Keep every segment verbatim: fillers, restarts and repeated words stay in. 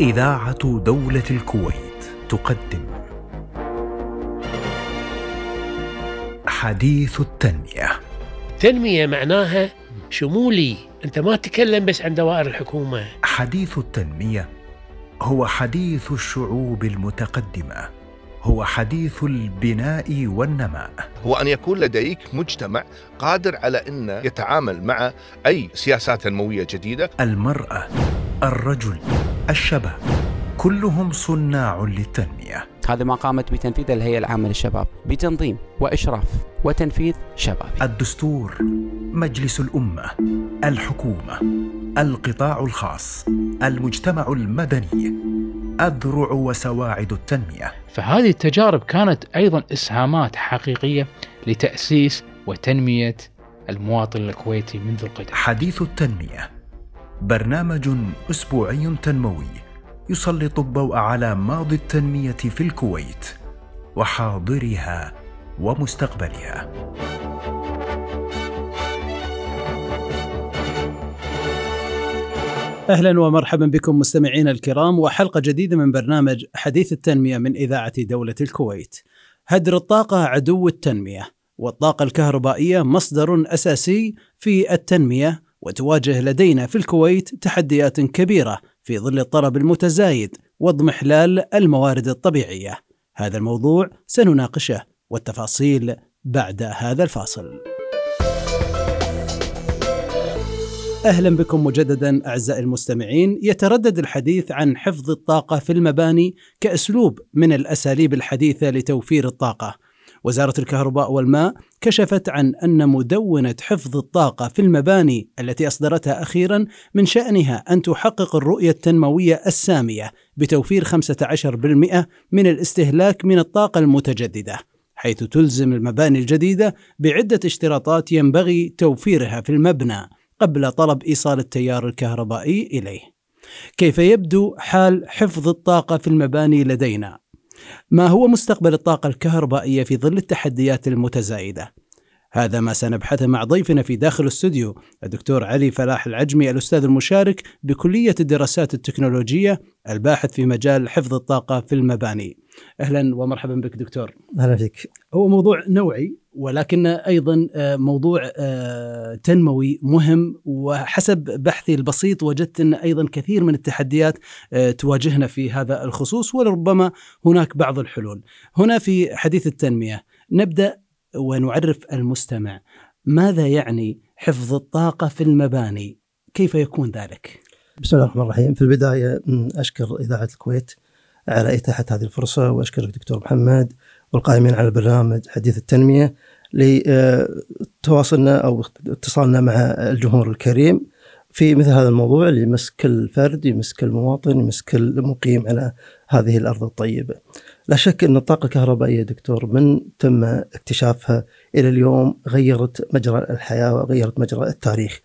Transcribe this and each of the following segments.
إذاعة دولة الكويت تقدم حديث التنمية. تنمية معناها شمولي، أنت ما تتكلم بس عن دوائر الحكومة. حديث التنمية هو حديث الشعوب المتقدمة، هو حديث البناء والنماء، هو أن يكون لديك مجتمع قادر على أن يتعامل مع أي سياسات تنموية جديدة. المرأة، الرجل، الشباب، كلهم صناع للتنمية. هذا ما قامت بتنفيذه الهيئة العامة للشباب بتنظيم وإشراف وتنفيذ شباب. الدستور، مجلس الأمة، الحكومة، القطاع الخاص، المجتمع المدني، أذرع وسواعد التنمية. فهذه التجارب كانت أيضا إسهامات حقيقية لتأسيس وتنمية المواطن الكويتي منذ القدم. حديث التنمية برنامج أسبوعي تنموي يسلط الضوء على ماضي التنمية في الكويت وحاضرها ومستقبلها. أهلا ومرحبا بكم مستمعينا الكرام، وحلقة جديدة من برنامج حديث التنمية من إذاعة دولة الكويت. هدر الطاقة عدو التنمية، والطاقة الكهربائية مصدر أساسي في التنمية، وتواجه لدينا في الكويت تحديات كبيرة في ظل الطلب المتزايد واضمحلال الموارد الطبيعية. هذا الموضوع سنناقشه والتفاصيل بعد هذا الفاصل. أهلا بكم مجددا أعزائي المستمعين. يتردد الحديث عن حفظ الطاقة في المباني كأسلوب من الأساليب الحديثة لتوفير الطاقة. وزارة الكهرباء والماء كشفت عن أن مدونة حفظ الطاقة في المباني التي أصدرتها أخيرا من شأنها أن تحقق الرؤية التنموية السامية بتوفير خمسة عشر بالمئة من الاستهلاك من الطاقة المتجددة، حيث تلزم المباني الجديدة بعدة اشتراطات ينبغي توفيرها في المبنى قبل طلب إيصال التيار الكهربائي إليه. كيف يبدو حال حفظ الطاقة في المباني لدينا؟ ما هو مستقبل الطاقة الكهربائية في ظل التحديات المتزايدة؟ هذا ما سنبحثه مع ضيفنا في داخل الاستوديو الدكتور علي فلاح العجمي، الأستاذ المشارك بكلية الدراسات التكنولوجية، الباحث في مجال حفظ الطاقة في المباني. أهلا ومرحبا بك دكتور. أهلا فيك. هو موضوع نوعي ولكن أيضا موضوع تنموي مهم، وحسب بحثي البسيط وجدت أن أيضا كثير من التحديات تواجهنا في هذا الخصوص، ولربما هناك بعض الحلول. هنا في حديث التنمية نبدأ ونعرف المستمع ماذا يعني حفظ الطاقة في المباني، كيف يكون ذلك؟ بسم الله الرحمن الرحيم. في البداية أشكر إذاعة الكويت على إتاحة هذه الفرصة، وأشكرك دكتور محمد والقائمين على برنامج حديث التنمية لتواصلنا أو اتصالنا مع الجمهور الكريم في مثل هذا الموضوع اللي يمس كل فرد، يمس كل مواطن، يمس كل مقيم على هذه الأرض الطيبة. لا شك أن الطاقة الكهربائية دكتور من تم اكتشافها إلى اليوم غيرت مجرى الحياة وغيرت مجرى التاريخ،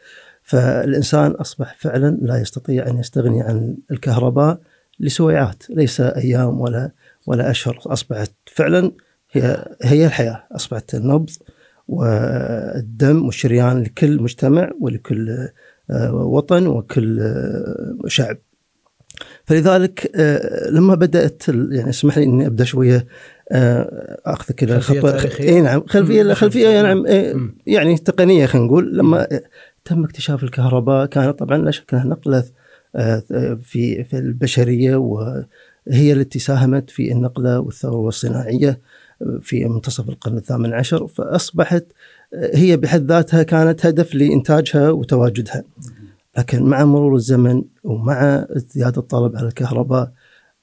فالإنسان أصبح فعلا لا يستطيع أن يستغني عن الكهرباء لسويعات، ليس أيام ولا ولا أشهر. أصبحت فعلا هي هي الحياة، أصبحت النبض والدم والشريان لكل مجتمع ولكل وطن وكل شعب. فلذلك لما بدأت، يعني اسمح لي إني أبدأ شوية أخذك إلى خلفية نعم خلفية خلفية نعم يعني تقنية، خلينا نقول لما تم اكتشاف الكهرباء كانت طبعا لا شك أنها نقلة في في البشرية، وهي التي ساهمت في النقلة والثورة الصناعية في منتصف القرن الثامن عشر، فأصبحت هي بحد ذاتها كانت هدف لإنتاجها وتواجدها. لكن مع مرور الزمن ومع ازدياد الطلب على الكهرباء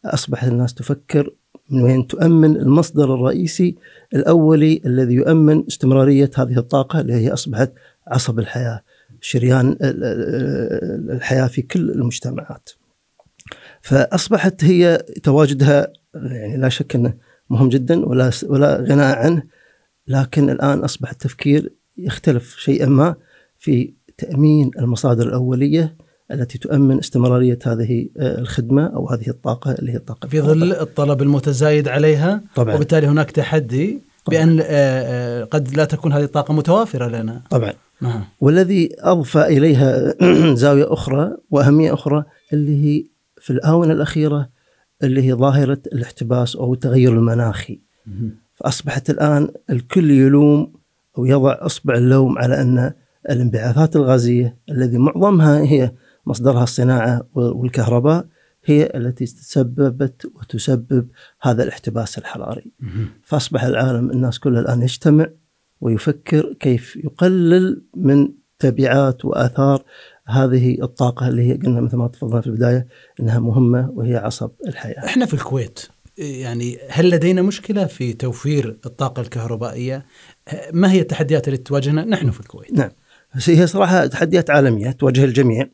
أصبح الناس تفكر من وين تؤمن المصدر الرئيسي الأولي الذي يؤمن استمرارية هذه الطاقة اللي هي أصبحت عصب الحياة، شريان الحياة في كل المجتمعات. فأصبحت هي تواجدها يعني لا شك أنه مهم جدا ولا ولا غناء عنه، لكن الآن أصبح التفكير يختلف شيئا ما في تأمين المصادر الأولية التي تؤمن استمرارية هذه الخدمة أو هذه الطاقة اللي هي الطاقة في ظل الطلب المتزايد عليها طبعاً. وبالتالي هناك تحدي طبعاً. بأن قد لا تكون هذه الطاقة متوافرة لنا طبعا آه. والذي أضفى إليها زاوية أخرى وأهمية أخرى اللي هي في الآونة الأخيرة اللي هي ظاهرة الاحتباس أو التغير المناخي. فأصبحت الآن الكل يلوم أو يضع أصبع اللوم على أن الانبعاثات الغازية الذي معظمها هي مصدرها الصناعة والكهرباء هي التي تسببت وتسبب هذا الاحتباس الحراري. فأصبح العالم الناس كلها الآن يجتمع ويفكر كيف يقلل من تبعات وآثار هذه الطاقة اللي هي قلنا مثل ما تفضلنا في البداية أنها مهمة وهي عصب الحياة. إحنا في الكويت يعني هل لدينا مشكلة في توفير الطاقة الكهربائية؟ ما هي التحديات التي تواجهنا نحن في الكويت؟ نعم، هي صراحة تحديات عالمية تواجه الجميع.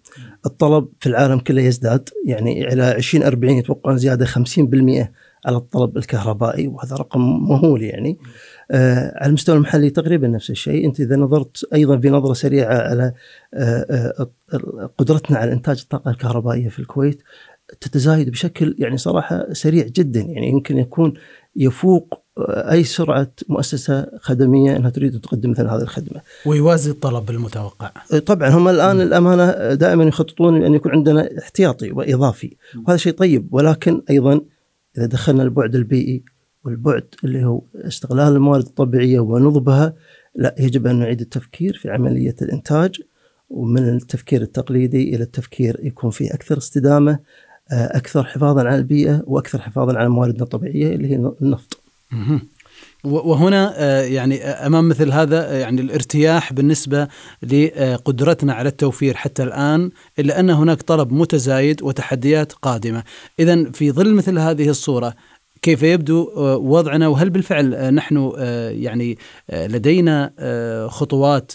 الطلب في العالم كله يزداد، يعني إلى عشرين أربعين يتوقعون زيادة خمسين بالمئة على الطلب الكهربائي، وهذا رقم مهول يعني. آه على المستوى المحلي تقريبا نفس الشيء. أنت إذا نظرت أيضا بنظرة سريعة على آه آه قدرتنا على إنتاج الطاقة الكهربائية في الكويت تتزايد بشكل يعني صراحة سريع جدا، يعني يمكن يكون يفوق أي سرعة مؤسسة خدمية أنها تريد أن تقدم مثل هذه الخدمة ويوازي الطلب المتوقع. طبعا هم الآن م. الأمانة دائما يخططون أن يكون عندنا احتياطي وإضافي م. وهذا شيء طيب، ولكن أيضا إذا دخلنا البعد البيئي والبعد اللي هو استغلال الموارد الطبيعية ونضبها، لا يجب أن نعيد التفكير في عملية الإنتاج، ومن التفكير التقليدي إلى التفكير يكون فيه أكثر استدامة، أكثر حفاظا على البيئة، وأكثر حفاظا على مواردنا الطبيعية اللي هي النفط. وهنا يعني أمام مثل هذا يعني الارتياح بالنسبة لقدرتنا على التوفير حتى الآن، إلا أن هناك طلب متزايد وتحديات قادمة. إذن في ظل مثل هذه الصورة كيف يبدو وضعنا، وهل بالفعل نحن يعني لدينا خطوات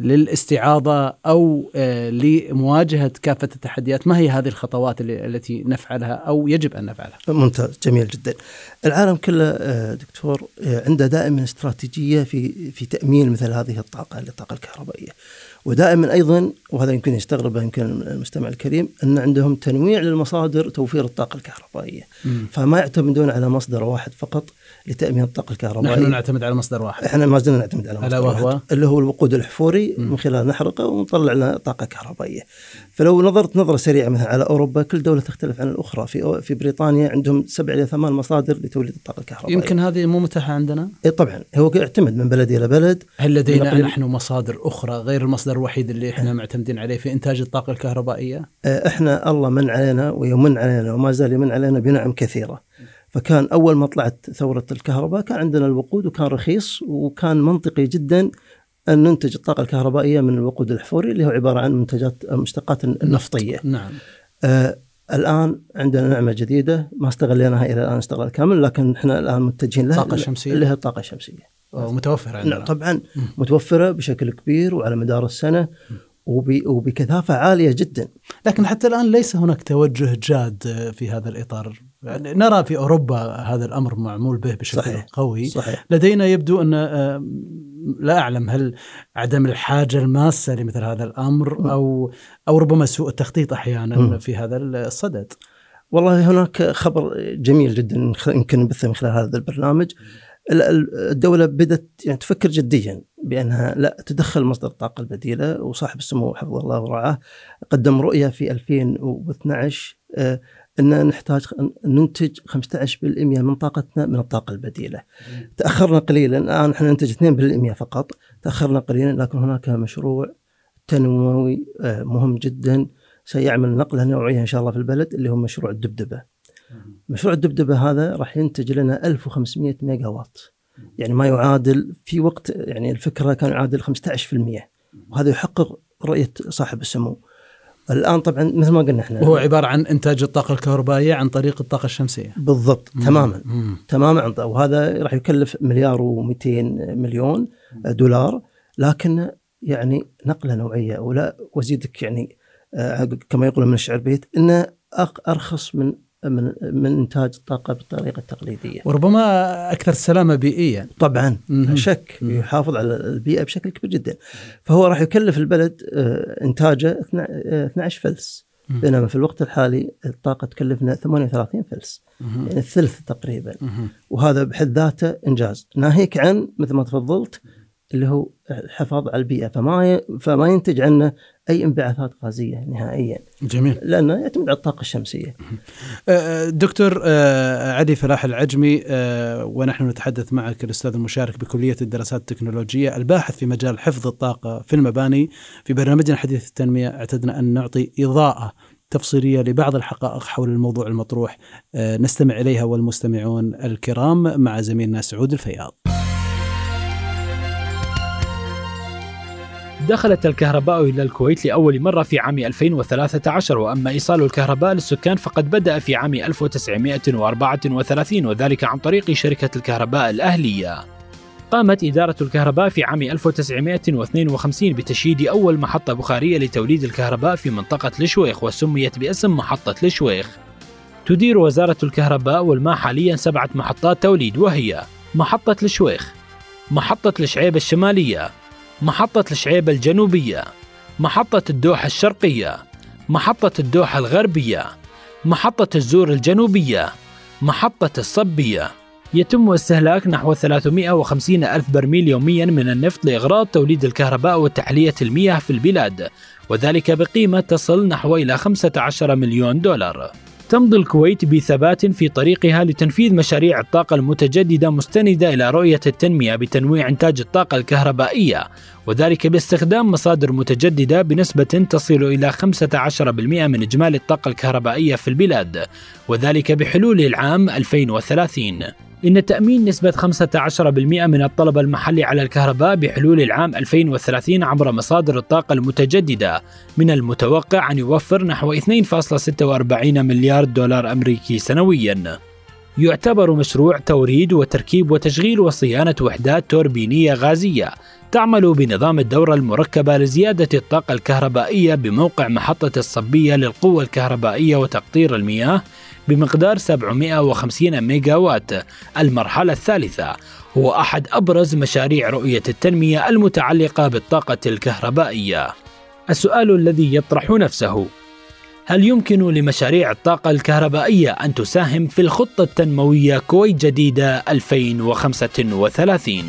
للاستعاضة أو لمواجهة كافة التحديات؟ ما هي هذه الخطوات التي نفعلها أو يجب أن نفعلها؟ ممتاز، جميل جدا. العالم كله دكتور عنده دائما استراتيجية في في تأمين مثل هذه الطاقة للطاقة الكهربائية، ودائما أيضا وهذا يمكن يستغربه يمكن المستمع الكريم أن عندهم تنويع للمصادر توفير الطاقة الكهربائية. مم. فما يعتمدون على مصدر واحد فقط لتأمين الطاقة الكهربائية. نحن نعتمد على مصدر واحد، احنا ما زلنا نعتمد على مصدر واحد. واحد اللي هو الوقود الأحفوري، مم. من خلال نحرقه ونطلع لنا طاقة كهربائية. فلو نظرت نظرة سريعة مثلا على أوروبا، كل دولة تختلف عن الأخرى. في في بريطانيا عندهم سبع إلى ثمان مصادر لتوليد الطاقة الكهربائية. يمكن هذه مو متاحة عندنا. إيه طبعا، هو يعتمد من بلد إلى بلد. هل لدينا نحن مصادر أخرى غير المصدر الوحيد اللي احنا معتمدين عليه في إنتاج الطاقة الكهربائية؟ احنا الله من علينا ويمن علينا وما زال يمن علينا بنعم كثيرة. فكان أول ما طلعت ثورة الكهرباء كان عندنا الوقود، وكان رخيص، وكان منطقي جدا أن ننتج الطاقة الكهربائية من الوقود الأحفوري اللي هو عبارة عن منتجات مشتقات النفطية. نعم. آه الآن عندنا نعمة جديده ما استغليناها إلى الآن استغلال كامل، لكن احنا الآن متجهين لها اللي هي الطاقة الشمسية. متوفرة عندنا. نعم طبعا، متوفرة بشكل كبير وعلى مدار السنة وبكثافة عالية جدا. لكن حتى الآن ليس هناك توجه جاد في هذا الإطار. نرى في أوروبا هذا الأمر معمول به بشكل صحيح. قوي صحيح. لدينا يبدو أن لا أعلم هل عدم الحاجة الماسة لمثل هذا الأمر أو أو ربما سوء التخطيط أحيانا م. في هذا الصدد. والله هناك خبر جميل جدا يمكن نبثه من خلال هذا البرنامج. الدولة بدأت يعني تفكر جديا بأنها لا تدخل مصدر الطاقة البديلة، وصاحب السمو حفظه الله ورعاه قدم رؤية في ألفين واثني عشر أننا نحتاج ننتج خمسة عشر بالمئة من طاقتنا من الطاقة البديلة. تأخرنا قليلا، الآن نحن ننتج اثنين بالمئة فقط، تأخرنا قليلا، لكن هناك مشروع تنموي مهم جدا سيعمل نقلة نوعية إن شاء الله في البلد اللي هو مشروع الدبدبة. مشروع الدبدبة هذا راح ينتج لنا ألف وخمسمئة ميجاوات، يعني ما يعادل في وقت يعني الفكرة كان يعادل خمسة عشر بالمئة، وهذا يحقق رؤية صاحب السمو. الآن طبعا مثل ما قلنا احنا وهو عبارة عن إنتاج الطاقة الكهربائية عن طريق الطاقة الشمسية. بالضبط. مم. تماما مم. تماما. وهذا راح يكلف مليار ومئتين مليون دولار، لكن يعني نقلة نوعية. ولا وزيدك يعني كما يقول من الشعر بيت إنه أرخص من من من إنتاج الطاقة بالطريقة التقليدية، وربما أكثر سلامة بيئية. طبعا لا شك، يحافظ على البيئة بشكل كبير جدا. فهو راح يكلف البلد إنتاجه اثني عشر فلس، بينما في الوقت الحالي الطاقة تكلفنا ثمانية وثلاثين فلس، يعني الثلث تقريبا. وهذا بحد ذاته إنجاز، ناهيك عن مثل ما تفضلت اللي هو الحفاظ على البيئة. فما فما ينتج عنا أي انبعاثات غازية نهائيا. جميل. لأنه يعتمد على الطاقة الشمسية. دكتور علي فلاح العجمي، ونحن نتحدث معك الأستاذ المشارك بكلية الدراسات التكنولوجية الباحث في مجال حفظ الطاقة في المباني. في برنامجنا حديث التنمية اعتدنا أن نعطي إضاءة تفصيلية لبعض الحقائق حول الموضوع المطروح، نستمع إليها والمستمعون الكرام مع زميلنا سعود الفياض. دخلت الكهرباء إلى الكويت لأول مرة في عام ألفين وثلاثة عشر، وأما إيصال الكهرباء للسكان فقد بدأ في عام ألف وتسعمائة وأربعة وثلاثين، وذلك عن طريق شركة الكهرباء الأهلية. قامت إدارة الكهرباء في عام ألف وتسعمائة واثنين وخمسين بتشييد أول محطة بخارية لتوليد الكهرباء في منطقة الشويخ، وسميت باسم محطة الشويخ. تدير وزارة الكهرباء والماء حاليا سبعة محطات توليد، وهي محطة الشويخ، محطة الشعيبة الشمالية، محطة الشعيبة الجنوبية، محطة الدوحة الشرقية، محطة الدوحة الغربية، محطة الزور الجنوبية، محطة الصبية. يتم استهلاك نحو ثلاثمائة وخمسين ألف برميل يوميا من النفط لإغراض توليد الكهرباء وتحلية المياه في البلاد، وذلك بقيمة تصل نحو إلى خمسة عشر مليون دولار. تمضي الكويت بثبات في طريقها لتنفيذ مشاريع الطاقة المتجددة مستندة إلى رؤية التنمية بتنويع إنتاج الطاقة الكهربائية، وذلك باستخدام مصادر متجددة بنسبة تصل إلى خمسة عشر بالمئة من إجمالي الطاقة الكهربائية في البلاد، وذلك بحلول العام ألفين وثلاثين. إن تأمين نسبة خمسة عشر بالمئة من الطلب المحلي على الكهرباء بحلول العام ألفين وثلاثين عبر مصادر الطاقة المتجددة من المتوقع أن يوفر نحو اثنين فاصلة ستة وأربعين مليار دولار أمريكي سنوياً. يعتبر مشروع توريد وتركيب وتشغيل وصيانة وحدات توربينية غازية تعمل بنظام الدورة المركبة لزيادة الطاقة الكهربائية بموقع محطة الصبية للقوة الكهربائية وتقطير المياه بمقدار سبعمائة وخمسين ميجاوات. المرحلة الثالثة هو أحد أبرز مشاريع رؤية التنمية المتعلقة بالطاقة الكهربائية. السؤال الذي يطرح نفسه: هل يمكن لمشاريع الطاقة الكهربائية أن تساهم في الخطة التنموية كويت جديدة ألفين وخمسة وثلاثين؟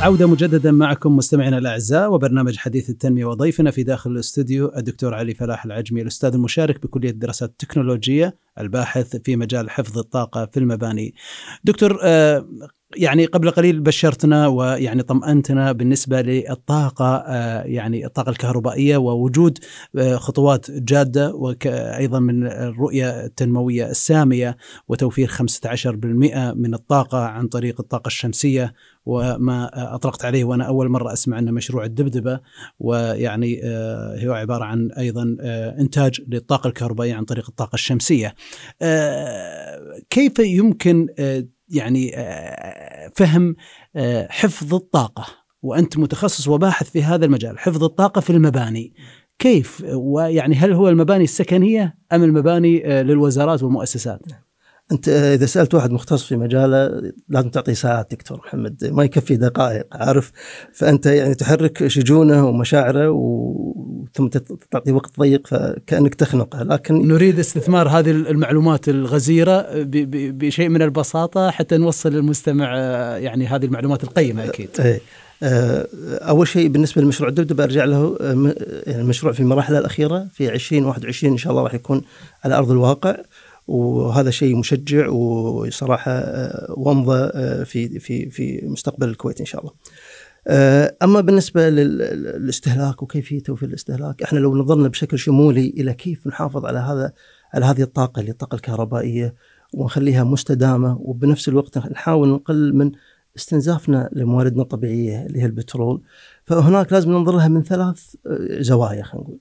عودة مجددا معكم مستمعينا الأعزاء وبرنامج حديث التنمية، وضيفنا في داخل الاستوديو الدكتور علي فلاح العجمي، الأستاذ المشارك بكلية الدراسات التكنولوجية الباحث في مجال حفظ الطاقة في المباني. دكتور، يعني قبل قليل بشرتنا ويعني طمأنتنا بالنسبة للطاقة، يعني الطاقة الكهربائية ووجود خطوات جادة، وأيضا من الرؤية التنموية السامية وتوفير خمسة عشر بالمئة من الطاقة عن طريق الطاقة الشمسية، وما أطلقت عليه وأنا أول مرة أسمع أن مشروع الدبدبة، ويعني هو عبارة عن أيضا إنتاج للطاقة الكهربائية عن طريق الطاقة الشمسية. كيف يمكن يعني فهم حفظ الطاقة، وأنت متخصص وباحث في هذا المجال، حفظ الطاقة في المباني كيف؟ ويعني هل هو المباني السكنية أم المباني للوزارات والمؤسسات؟ أنت إذا سألت واحد مختص في مجاله لازم تعطي ساعات دكتور محمد، ما يكفي دقائق، عارف؟ فأنت يعني تحرك شجونه ومشاعره وثم تعطي وقت ضيق فكأنك تخنقه. لكن نريد استثمار هذه المعلومات الغزيرة بشيء من البساطة حتى نوصل للمستمع يعني هذه المعلومات القيمة. أكيد. أول شيء بالنسبة لمشروع الدبدبة أرجع له، المشروع في مراحله الأخيرة في عشرين واحد وعشرين إن شاء الله راح يكون على أرض الواقع، وهذا شيء مشجع وصراحة ومضة في في في مستقبل الكويت إن شاء الله. أما بالنسبة للاستهلاك وكيفية توفير الاستهلاك، إحنا لو نظرنا بشكل شمولي إلى كيف نحافظ على هذا على هذه الطاقة اللي الطاقة الكهربائية ونخليها مستدامة، وبنفس الوقت نحاول نقلل من استنزافنا لمواردنا الطبيعية اللي هي البترول، فهناك لازم ننظر لها من ثلاث زوايا. خلينا نقول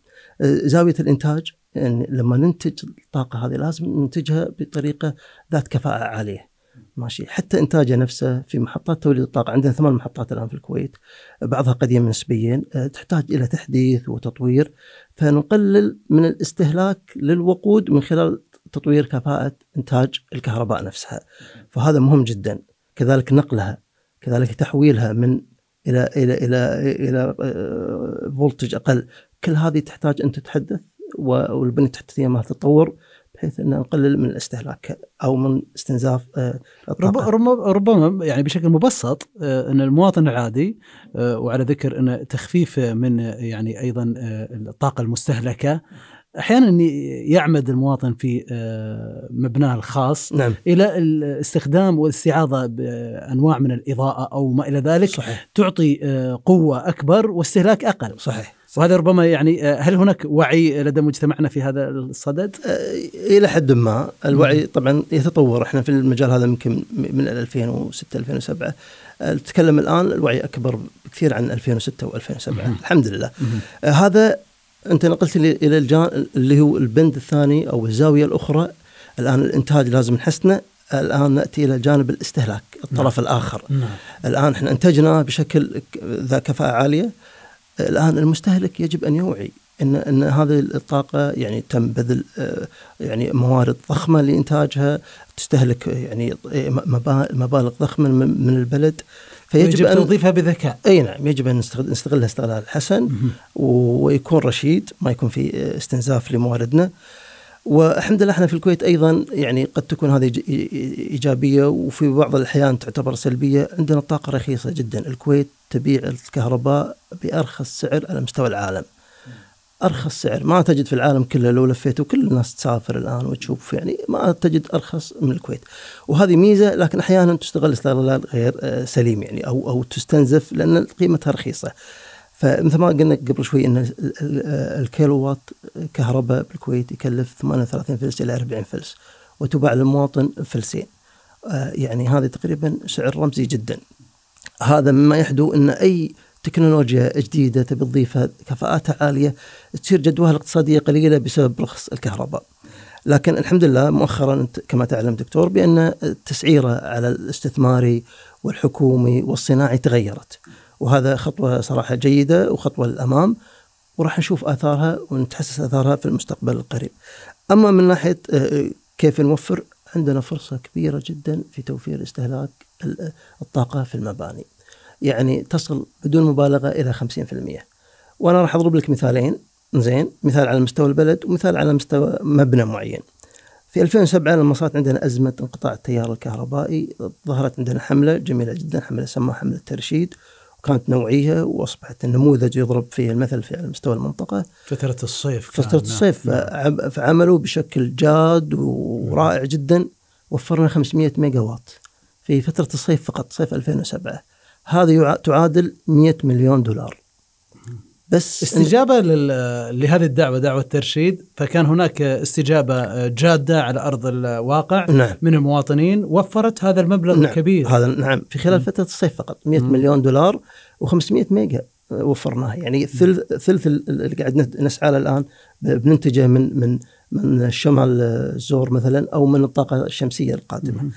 زاوية الإنتاج، يعني لما ننتج الطاقة هذه لازم ننتجها بطريقة ذات كفاءة عالية، ماشي؟ حتى إنتاجها نفسه في محطات توليد الطاقة، عندنا ثمان محطات الآن في الكويت، بعضها قديمة نسبيا تحتاج إلى تحديث وتطوير، فنقلل من الاستهلاك للوقود من خلال تطوير كفاءة إنتاج الكهرباء نفسها، فهذا مهم جدا. كذلك نقلها، كذلك تحويلها من إلى إلى إلى إلى فولتج أقل، كل هذه تحتاج أن تتحدث والبنية التحتية ما تتطور بحيث أن نقلل من الاستهلاك أو من استنزاف الطاقة. ربما يعني بشكل مبسط أن المواطن العادي، وعلى ذكر أن تخفيف من يعني أيضا الطاقة المستهلكة، أحيانا يعمد المواطن في مبناه الخاص، نعم، إلى الاستخدام والاستعاضة بأنواع من الإضاءة أو ما إلى ذلك، صحيح، تعطي قوة أكبر واستهلاك أقل. صحيح. وهذا ربما يعني هل هناك وعي لدى مجتمعنا في هذا الصدد؟ إلى حد ما الوعي طبعا يتطور، احنا في المجال هذا يمكن من ألفين وستة ألفين وسبعة نتكلم، الآن الوعي أكبر بكثير عن ألفين وستة وألفين وسبعة الحمد لله. هذا أنت نقلت إلى الجان اللي هو البند الثاني أو الزاوية الأخرى. الآن الإنتاج لازم نحسنه، الآن نأتي إلى جانب الاستهلاك الطرف نعم. الآخر نعم. الآن احنا أنتجنا بشكل ذا كفاءة عالية، الآن المستهلك يجب أن يوعي أن أن هذه الطاقة يعني تم بذل يعني موارد ضخمة لإنتاجها، تستهلك يعني مبالغ ضخمة من البلد، فيجب أن نضيفها بذكاء. أي نعم، يجب أن نستغلها استغلال حسن ويكون رشيد، ما يكون في استنزاف لمواردنا. والحمد لله احنا في الكويت أيضا يعني قد تكون هذه إيجابية وفي بعض الأحيان تعتبر سلبية. عندنا الطاقة رخيصة جدا، الكويت تبيع الكهرباء بأرخص سعر على مستوى العالم، أرخص سعر ما تجد في العالم كله. لو لفيت وكل الناس تسافر الآن وتشوف يعني ما تجد أرخص من الكويت، وهذه ميزة. لكن أحيانا تشتغل استغلال غير سليم يعني أو أو تستنزف لأن قيمتها رخيصة. فمثل ما قلنا قبل شوي أن الكيلووات كهرباء بالكويت يكلف ثمانية وثلاثين فلس إلى أربعين فلس، وتباع للمواطن فلسين، يعني هذا تقريبا سعر رمزي جدا. هذا مما يحدو أن أي تكنولوجيا جديدة تبي تضيفها كفاءاتها عالية تصير جدواها الاقتصادية قليلة بسبب رخص الكهرباء. لكن الحمد لله مؤخرا كما تعلم دكتور بأن التسعيرة على الاستثماري والحكومي والصناعي تغيرت، وهذا خطوة صراحة جيدة وخطوة للأمام، وراح نشوف آثارها ونتحسس آثارها في المستقبل القريب. أما من ناحية كيف نوفر، عندنا فرصة كبيرة جدا في توفير استهلاك الطاقة في المباني، يعني تصل بدون مبالغة إلى خمسين بالمئة. وأنا راح أضرب لك مثالين، زين، مثال على مستوى البلد ومثال على مستوى مبنى معين. في ألفين وسبعة لما صارت عندنا أزمة انقطاع التيار الكهربائي، ظهرت عندنا حملة جميلة جدا، حملة سماها حملة ترشيد، كانت نوعيها وأصبحت النموذج يضرب فيه المثل في على مستوى المنطقة. فترة الصيف فترة الصيف نعم. فعملوا بشكل جاد ورائع جدا، وفرنا خمسمئة ميجاوات في فترة الصيف فقط، صيف ألفين وسبعة. هذا تعادل مئة مليون دولار بس استجابة إن... لهذه الدعوة، دعوة ترشيد. فكان هناك استجابة جادة على أرض الواقع نعم. من المواطنين، وفرت هذا المبلغ نعم. الكبير هذا نعم في خلال م. فترة الصيف فقط، مئة مليون دولار وخمسمئة ميجا وفرناها، يعني ثلث ثلث اللي قاعد نسعى له الآن بننتجه من من من شمال الزور مثلا أو من الطاقة الشمسية القادمة. م.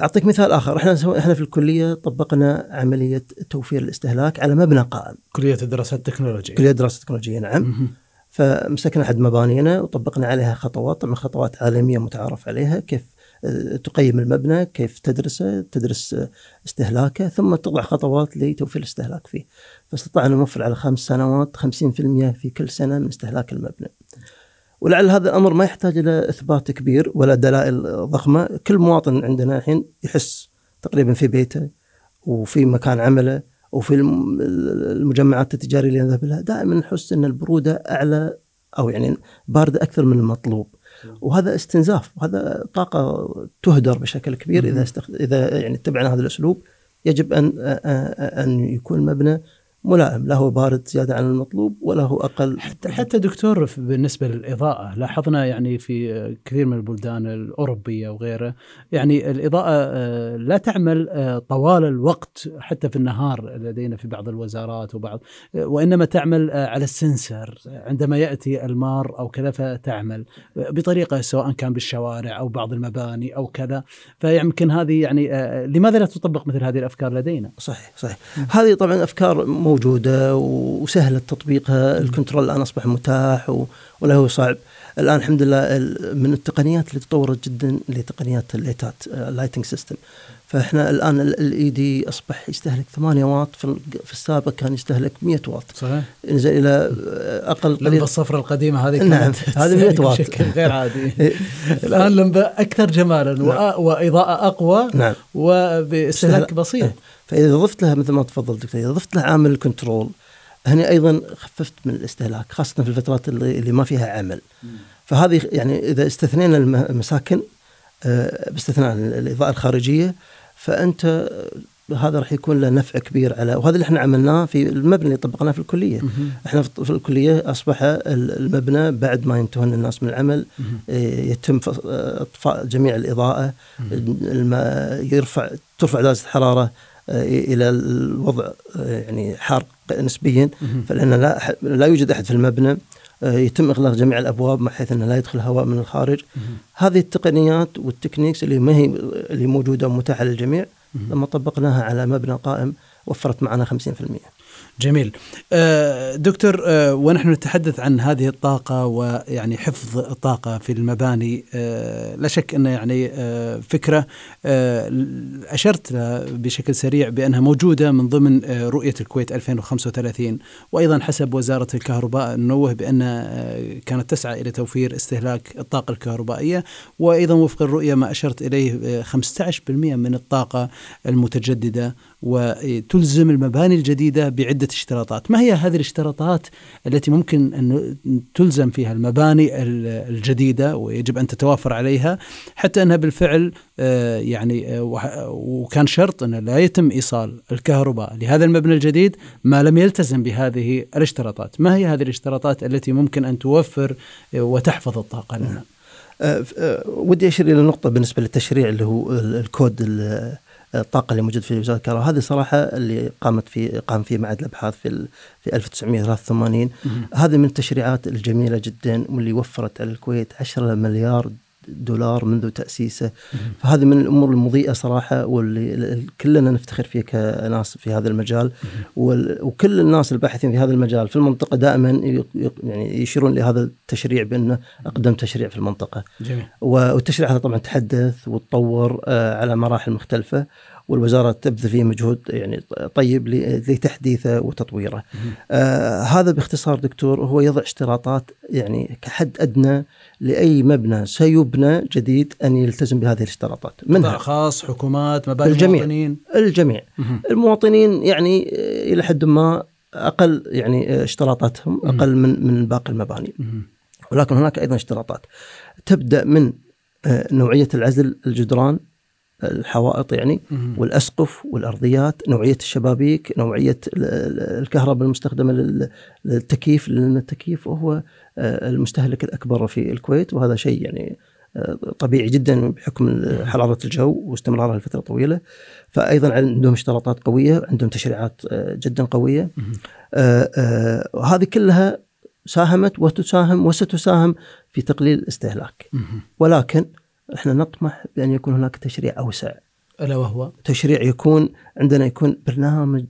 أعطيك مثال آخر، إحنا إحنا في الكلية طبقنا عملية توفير الاستهلاك على مبنى قائم، كلية الدراسات التكنولوجية كلية الدراسات التكنولوجية نعم م-م. فمسكنا أحد مبانينا وطبقنا عليها خطوات، طبعا خطوات عالمية متعارف عليها، كيف تقيم المبنى، كيف تدرسه، تدرس استهلاكه، ثم تضع خطوات لتوفير الاستهلاك فيه. فاستطعنا نوفر على خمس سنوات خمسين بالمئة في كل سنة من استهلاك المبنى. ولعل هذا الأمر ما يحتاج إلى إثبات كبير ولا دلائل ضخمة، كل مواطن عندنا الحين يحس تقريبا في بيته وفي مكان عمله وفي المجمعات التجارية اللي نذهب لها دائما نحس أن البرودة أعلى أو يعني باردة أكثر من المطلوب، وهذا استنزاف، وهذا طاقة تهدر بشكل كبير إذا استخد... إذا يعني اتبعنا هذا الأسلوب. يجب أن أن يكون مبنى ملائم، لا هو بارد زيادة عن المطلوب ولا هو أقل. حتى, حتى دكتور بالنسبة للإضاءة لاحظنا يعني في كثير من البلدان الأوروبية وغيره، يعني الإضاءة لا تعمل طوال الوقت حتى في النهار لدينا في بعض الوزارات وبعض، وإنما تعمل على السنسر عندما يأتي المار أو كذا، فتعمل بطريقة سواء كان بالشوارع أو بعض المباني أو كذا. فيمكن هذه يعني لماذا لا تطبق مثل هذه الأفكار لدينا؟ صحيح صحيح هذه طبعا أفكار مو موجودة وسهلة تطبيقها، الكنترول الآن أصبح متاح ولا هو صعب. الآن الحمد لله من التقنيات اللي تطورت جدا لتقنيات اللايتات، اللايتنج سيستم، فإحنا الآن ال إل إي دي أصبح يستهلك ثمانية واط، في السابق كان يستهلك مئة واط. صحيح. نزل إلى أقل قليل. لمبة الصفرة القديمة هذه كانت هذه مئة واط بشكل غير عادي. الآن لمبة أكثر جمالا وإضاءة أقوى وباستهلاك بسيط. فإذا ضفت لها مثل ما تفضل دكتور، إذا ضفت لها عامل الكنترول هنا أيضا خففت من الاستهلاك، خاصة في الفترات اللي, اللي ما فيها عمل. فهذه يعني إذا استثنينا المساكن باستثناء الإضاءة الخارجية، فأنت هذا راح يكون له نفع كبير على، وهذا اللي احنا عملناه في المبنى اللي طبقناه في الكلية. احنا في الكلية أصبح المبنى بعد ما ينتهون الناس من العمل يتم إطفاء جميع الإضاءة، يرفع ترفع درجة الحرارة إلى الوضع يعني حار نسبيا، فلأن لا لا يوجد أحد في المبنى، يتم إغلاق جميع الأبواب بحيث أنه لا يدخل هواء من الخارج. هذه التقنيات والتكنيكس اللي ما هي اللي موجودة ومتاحة للجميع، لما طبقناها على مبنى قائم وفرت معنا خمسين بالمئة. جميل. دكتور، ونحن نتحدث عن هذه الطاقة ويعني حفظ الطاقة في المباني، لا شك أن يعني فكرة أشرت بشكل سريع بأنها موجودة من ضمن رؤية الكويت ألفين وخمسة وثلاثين، وأيضا حسب وزارة الكهرباء نوه بأن كانت تسعى إلى توفير استهلاك الطاقة الكهربائية، وأيضا وفق الرؤية ما أشرت إليه خمسة عشر بالمئة من الطاقة المتجددة، وتلزم المباني الجديدة بعدة اشتراطات. ما هي هذه الاشتراطات التي ممكن أن تلزم فيها المباني الجديدة ويجب أن تتوافر عليها حتى أنها بالفعل يعني، وكان شرط أن لا يتم إيصال الكهرباء لهذا المبنى الجديد ما لم يلتزم بهذه الاشتراطات؟ ما هي هذه الاشتراطات التي ممكن أن توفر وتحفظ الطاقة لنا؟ ودي أشير إلى نقطة بالنسبة للتشريع اللي هو الكود ال الطاقة اللي موجود في وزارة الكهرباء. هذه صراحة اللي قامت في قام فيه معهد الأبحاث في في ألف وتسعمئة وثلاثة وثمانين. هذه من التشريعات الجميلة جدا واللي وفرت على الكويت عشرة مليار دولار منذ تأسيسه. فهذه من الأمور المضيئة صراحة واللي كلنا نفتخر فيها كناس في هذا المجال، وكل الناس الباحثين في هذا المجال في المنطقة دائما يعني يشيرون لهذا التشريع بأنه أقدم تشريع في المنطقة. جميل. والتشريع هذا طبعا تحدث وتطور على مراحل مختلفة، والوزارة تبذل فيه مجهود يعني طيب لتحديثه وتطويره. آه هذا باختصار دكتور هو يضع اشتراطات يعني كحد أدنى لأي مبنى سيبنى جديد أن يلتزم بهذه الاشتراطات، منها خاص، حكومات، مباني، المواطنين، الجميع. المواطنين يعني إلى حد ما أقل يعني اشتراطاتهم أقل من من باقي المباني، ولكن هناك أيضا اشتراطات تبدأ من نوعية العزل، الجدران، الحوائط يعني، والأسقف والأرضيات، نوعية الشبابيك، نوعية الكهرباء المستخدمة للتكييف، لأن التكييف هو المستهلك الأكبر في الكويت، وهذا شيء يعني طبيعي جدا بحكم حرارة الجو واستمرارها لفترة طويلة. فأيضا عندهم اشتراطات قوية، عندهم تشريعات جدا قوية. هذه كلها ساهمت وتساهم وستساهم في تقليل الاستهلاك، ولكن احنا نطمح بأن يكون هناك تشريع أوسع، ألا وهو تشريع يكون عندنا يكون برنامج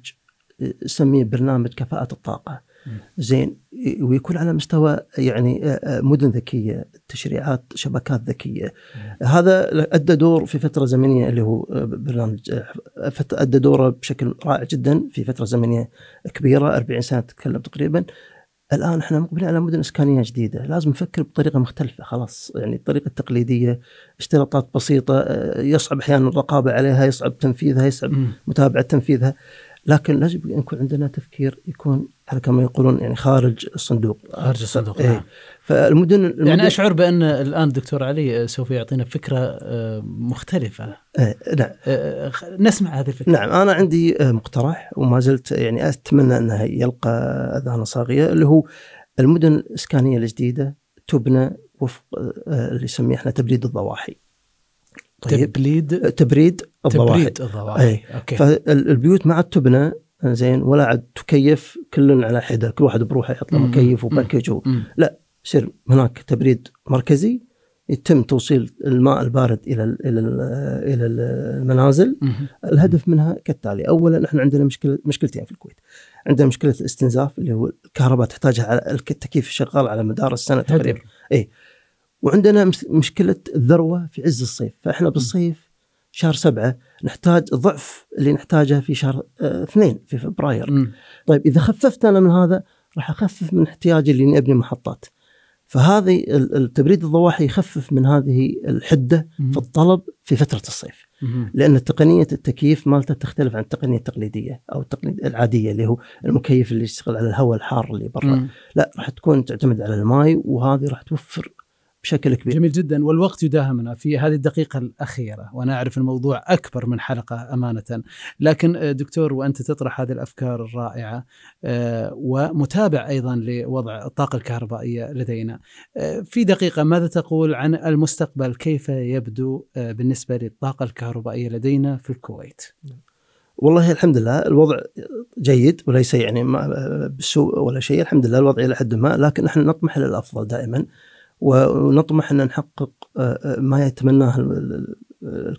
نسميه برنامج كفاءة الطاقة. م. زين، ويكون على مستوى يعني مدن ذكية، تشريعات شبكات ذكية. م. هذا أدى دور في فترة زمنية اللي هو برنامج أدى دوره بشكل رائع جدا في فترة زمنية كبيرة، أربعين سنة تتكلم تقريبا. الآن إحنا مقبلين على مدن إسكانية جديدة، لازم نفكر بطريقة مختلفة خلاص، يعني الطريقة التقليدية اشتراطات بسيطة يصعب أحيانا الرقابة عليها، يصعب تنفيذها، يصعب م. متابعة تنفيذها، لكن لازم يكون عندنا تفكير يكون على كما يقولون يعني خارج الصندوق. خارج الصندوق. إيه. نعم. فالمدن المدن يعني أشعر بأن الآن دكتور علي سوف يعطينا فكرة مختلفة. إيه. نعم. نسمع هذه الفكرة. نعم، أنا عندي مقترح وما زلت يعني أتمنى أنها يلقى أذان صاغية، اللي هو المدن الإسكانية الجديدة تبنى وفق اللي يسميه إحنا تبريد الضواحي. طيب. تبريد تبريد الضواحي. أي. أوكي. فالبيوت ما عاد تبنى زين ولا عاد تكيف كل على حدة، كل واحد بروحه يحط له مكيف وباكيجه، لا، يصير هناك تبريد مركزي يتم توصيل الماء البارد إلى إلى إلى المنازل. الهدف منها كالتالي: أولا نحن عندنا مشكلة مشكلتين في الكويت، عندنا مشكلة الاستنزاف اللي هو الكهرباء تحتاجها على التكييف شغال على مدار السنة تقريبا. إيه. وعندنا مشكلة الذروة في عز الصيف، فإحنا بالصيف شهر سبعة نحتاج ضعف اللي نحتاجه في شهر اثنين في فبراير. م. طيب إذا خففت أنا من هذا راح أخفف من احتياجي اللي نبني محطات. فهذه التبريد الضواحي يخفف من هذه الحدة م. في الطلب في فترة الصيف، م. لأن تقنية التكييف مالته تختلف عن التقنية التقليدية أو التقنية العادية اللي هو المكيف اللي يشتغل على الهواء الحار اللي برا. لا، راح تكون تعتمد على الماء، وهذه راح توفر بشكل كبير. جميل جدا. والوقت يداهمنا في هذه الدقيقة الأخيرة، وأنا أعرف الموضوع أكبر من حلقة أمانة، لكن دكتور وأنت تطرح هذه الأفكار الرائعة ومتابع أيضا لوضع الطاقة الكهربائية لدينا، في دقيقة ماذا تقول عن المستقبل؟ كيف يبدو بالنسبة للطاقة الكهربائية لدينا في الكويت؟ والله الحمد لله الوضع جيد، وليس يعني بالسوء ولا شيء، الحمد لله الوضع إلى حد ما، لكن نحن نطمح للأفضل دائما، ونطمح أن نحقق ما يتمناه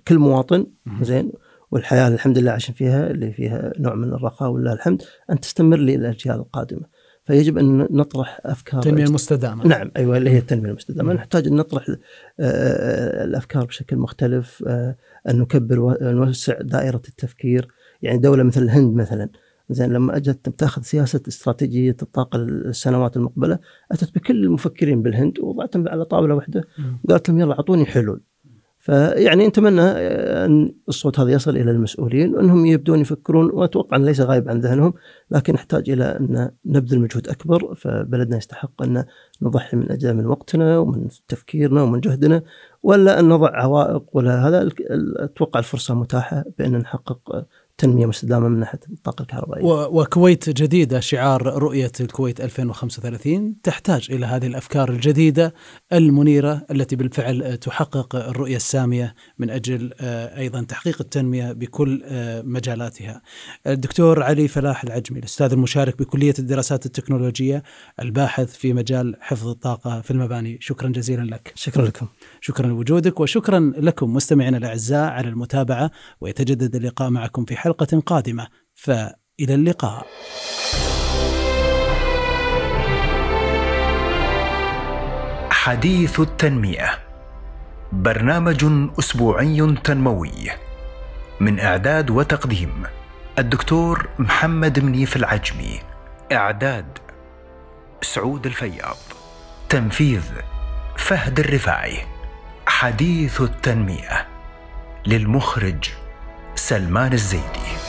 كل مواطن. زين، والحياة الحمد لله عايشين فيها اللي فيها نوع من الرخاء والله الحمد أن تستمر للأجيال القادمة، فيجب أن نطرح أفكار التنمية المستدامة. نعم أيوة، اللي هي التنمية المستدامة. نحتاج أن نطرح الأفكار بشكل مختلف، أن نكبر ونوسع دائرة التفكير. يعني دولة مثل الهند مثلا، زين، لما أجت تأخذ سياسة استراتيجية الطاقة السنوات المقبلة، أتت بكل المفكرين بالهند ووضعتهم على طاولة واحدة وقالت لهم يلا أعطوني حلول. فيعني نتمنى أن الصوت هذا يصل إلى المسؤولين وأنهم يبدون يفكرون، وأتوقع أن ليس غايب عن ذهنهم، لكن نحتاج إلى أن نبذل مجهود أكبر. فبلدنا يستحق أن نضحي من أجل من وقتنا ومن تفكيرنا ومن جهدنا، ولا أن نضع عوائق ولا هذا. أتوقع الفرصة متاحة بأن نحقق تنمية مستدامة من ناحية الطاقة الكهربائية. وكويت جديدة، شعار رؤية الكويت ألفين وخمسة وثلاثين، تحتاج إلى هذه الأفكار الجديدة المنيرة التي بالفعل تحقق الرؤية السامية من أجل أيضا تحقيق التنمية بكل مجالاتها. الدكتور علي فلاح العجمي، الأستاذ المشارك بكلية الدراسات التكنولوجية، الباحث في مجال حفظ الطاقة في المباني، شكرا جزيلا لك. شكرا لكم. شكرا لوجودك، وشكرا لكم مستمعينا الأعزاء على المتابعة، ويتجدد اللقاء معكم في حلقة قادمة، فإلى اللقاء. حديث التنمية، برنامج أسبوعي تنموي، من إعداد وتقديم الدكتور محمد منيف العجمي، إعداد سعود الفياض، تنفيذ فهد الرفاعي. حديث التنمية للمخرج سلمان الزيدي.